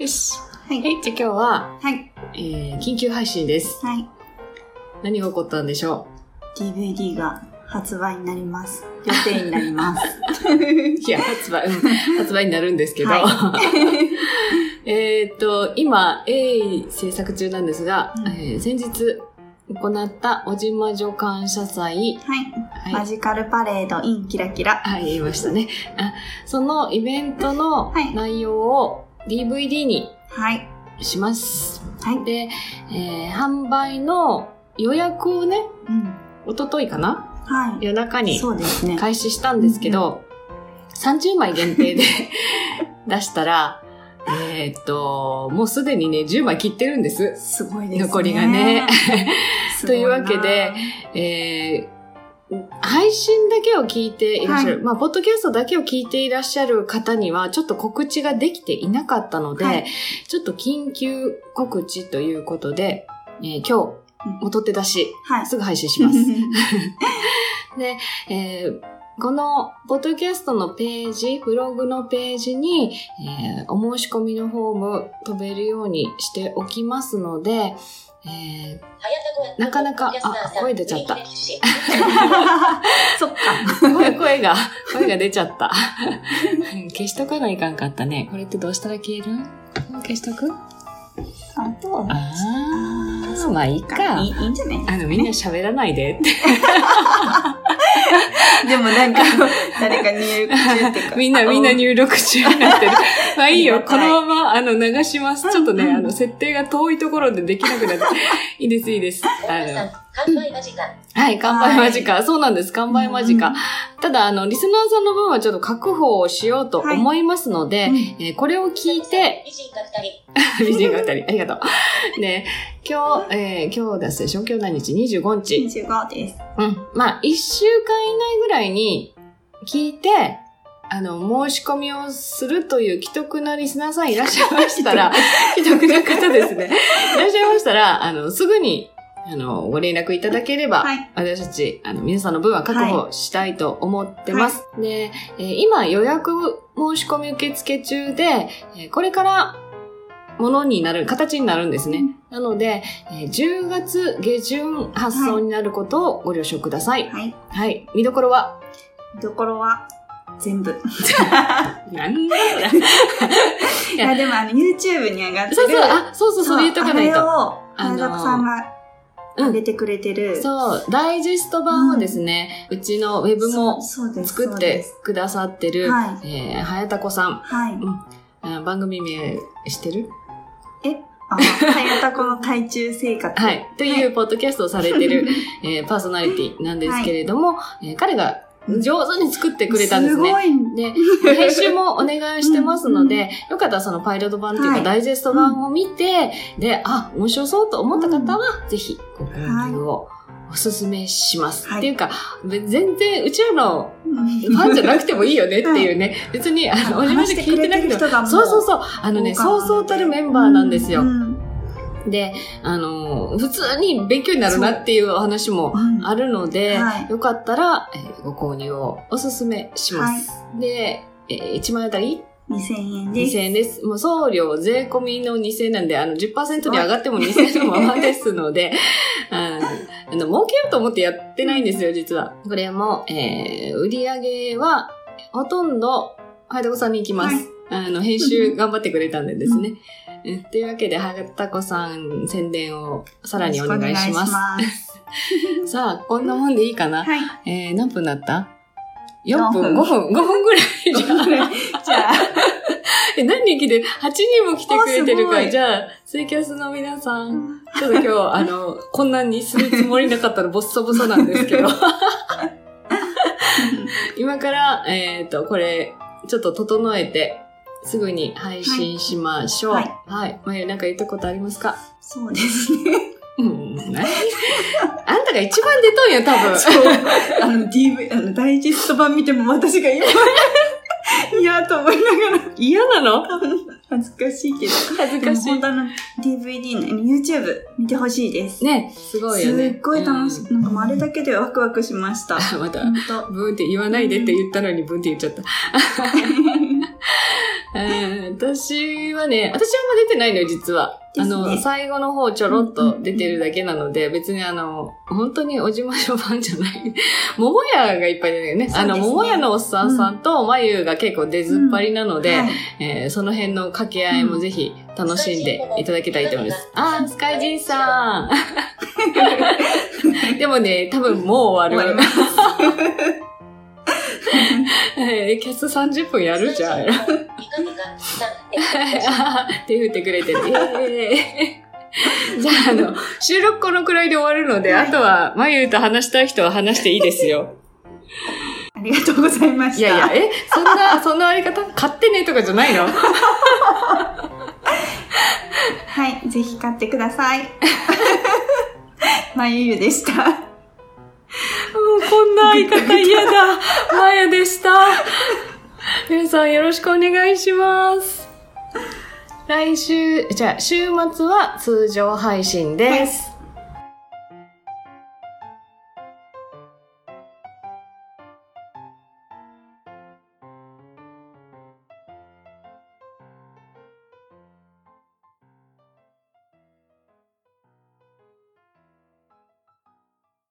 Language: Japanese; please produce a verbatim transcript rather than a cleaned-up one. よし、はい、はい、じゃあ今日は、はいえー、緊急配信です、はい、何が起こったんでしょう。 ディーブイディー が発売になります。予定になりますいや発売、うん、発売になるんですけど、はい、えっと今鋭意制作中なんですが、うんえー、先日行った尾島女感謝祭、はいはい、マジカルパレード in キラキラ、はい、言いましたねあ、そのイベントの内容を ディーブイディー にします、はいはい、で、えー、販売の予約をね、うん、一昨日かな、はい、夜中にそうですね、開始したんですけど、うん、さんじゅうまい限定で出したらえー、っと、もうすでにね、じゅうまい切ってるんです。すごいですね。残りがね。というわけで、えー、配信だけを聞いていらっしゃる、はい、まあ、ポッドキャストだけを聞いていらっしゃる方には、ちょっと告知ができていなかったので、はい、ちょっと緊急告知ということで、えー、今日、も取って出し、はい、すぐ配信します。で、えーこのポッドキャストのページ、ブログのページに、えー、お申し込みのフォーム飛べるようにしておきますので、えー、なかなか、あ、声出ちゃった。そっか。声、声が、声が出ちゃった。消しとかないかんかったね。これってどうしたら消える？消しとく？あと、ああ、まあいいか。いい、いいんじゃない？あの、みんな喋らないでって。でもなんか、誰か入力中っていうか。みんな、みんな入力中になってる。まあいいよ、このまま、あの、流します。ちょっとね、あの、設定が遠いところでできなくなって。いいです、いいです。あの、完売間近。はい、完売間近。そうなんです、完売間近。ただ、あの、リスナーさんの分はちょっと確保をしようと思いますので、これを聞いて、美人がふたり。美人がふたり、ありがとう。ね、今日、えー、今日出すでしょ？今日何日？にじゅうごにち。にじゅうごです。うん。まあ、いっしゅうかん以内ぐらいに聞いて、あの、申し込みをするという既得なリスナーさんいらっしゃいましたら、既得な方ですね。いらっしゃいましたら、あの、すぐに、あの、ご連絡いただければ、はい、私たち、あの、皆さんの分は確保したいと思ってます。はいはい、で、えー、今予約申し込み受付中で、えー、これから、ものになる、形になるんですね。なので、えー、じゅうがつげじゅん発送になることをご了承ください。はい。はい。見どころは見どころは、全部。なんだそれ。いや、でもあの、YouTube に上がってる。そうそう、あ、そうそう、それ言っとかないと。あれを、原田さんが上げてくれてる、うん。そう、ダイジェスト版をですね、うん、うちのウェブも作ってくださってる、はい、えー、早田子さん。はい。うん、番組名してる？え、あ、早田子の海中生活。はい。というポッドキャストをされてる、はいえー、パーソナリティなんですけれども、はいえー、彼が上手に作ってくれたんですね。すごい。で、編集もお願いしてますので、うん、よかったらそのパイロット版というか、はい、ダイジェスト版を見て、うん、で、あ、面白そうと思った方は、うん、ぜひご購入をおすすめします。はい、っていうか、全然うちらのファンじゃなくてもいいよねっていうね。はい、別に、あの、おじまじ聞いてなくても。そうそうそう。あのね、そうそうたるメンバーなんですよ。うんうん、で、あの、普通に勉強になるなっていうお話もあるので、うんはい、よかったら、えー、ご購入をおすすめします。はい、で、えー、いちまいあたりにせんえんです。にせんえんです。もう送料税込みのにせんえんなんで、あの じゅっパーセント に上がってもにせんえんのままですので、あの、儲けようと思ってやってないんですよ、実は。これも、えー、売り上げは、ほとんど、早田子さんに行きます。はい、あの、編集頑張ってくれたんでですね。うんうん、というわけで、早田子さん、宣伝をさらにお願いします。ますさあ、こんなもんでいいかな。はい、えー、何分だったよんぷん、ごふん、ごふんぐらいじゃあ。じゃあえ、何人来てる？ はち 人も来てくれてるから、じゃあ、ツイキャスの皆さん、ちょっと今日、あの、こんなにするつもりなかったらボッソボソなんですけど。今から、えっと、これ、ちょっと整えて、すぐに配信しましょう。はい。はい。まゆ、なんか言ったことありますか？そうですね。うん、何あんたが一番出とんよ、多分。そう。あの、ディーブイ、あの、ダイジェスト版見ても私が今、嫌と思いながら。嫌なの？恥ずかしいけど。恥ずかしい。本当あの、ディーブイディー の YouTube 見てほしいです。ね、すごいよね。すっごい楽しく、うん、なんかあれだけでワクワクしました。また、ブーンって言わないでって言ったのにブーンって言っちゃった。えー、私はね、私はあんま出てないのよ、実は。ね、あの、最後の方ちょろっと出てるだけなので、うんうんうん、別にあの、本当におじましょファンじゃない。桃屋がいっぱい出てるね。あの、桃屋のおっさんさんとまゆが結構出ずっぱりなので、うんうんはいえー、その辺の掛け合いもぜひ楽しんでいただきたいと思います。うん、あー、スカイジンさん。でもね、多分もう終わる。えー、キャストさんじゅっぷんやるじゃん。手振ってくれてて。えー、じゃあ、あの、収録このくらいで終わるので、あとは、まゆと話したい人は話していいですよ。ありがとうございました。いやいや、え、そんな、そんなあり方買ってねとかじゃないの？はい、ぜひ買ってください。まゆゆでした。こんな相方嫌だ。まやでした。皆さんよろしくお願いします。来週、じゃあ週末は通常配信です。はい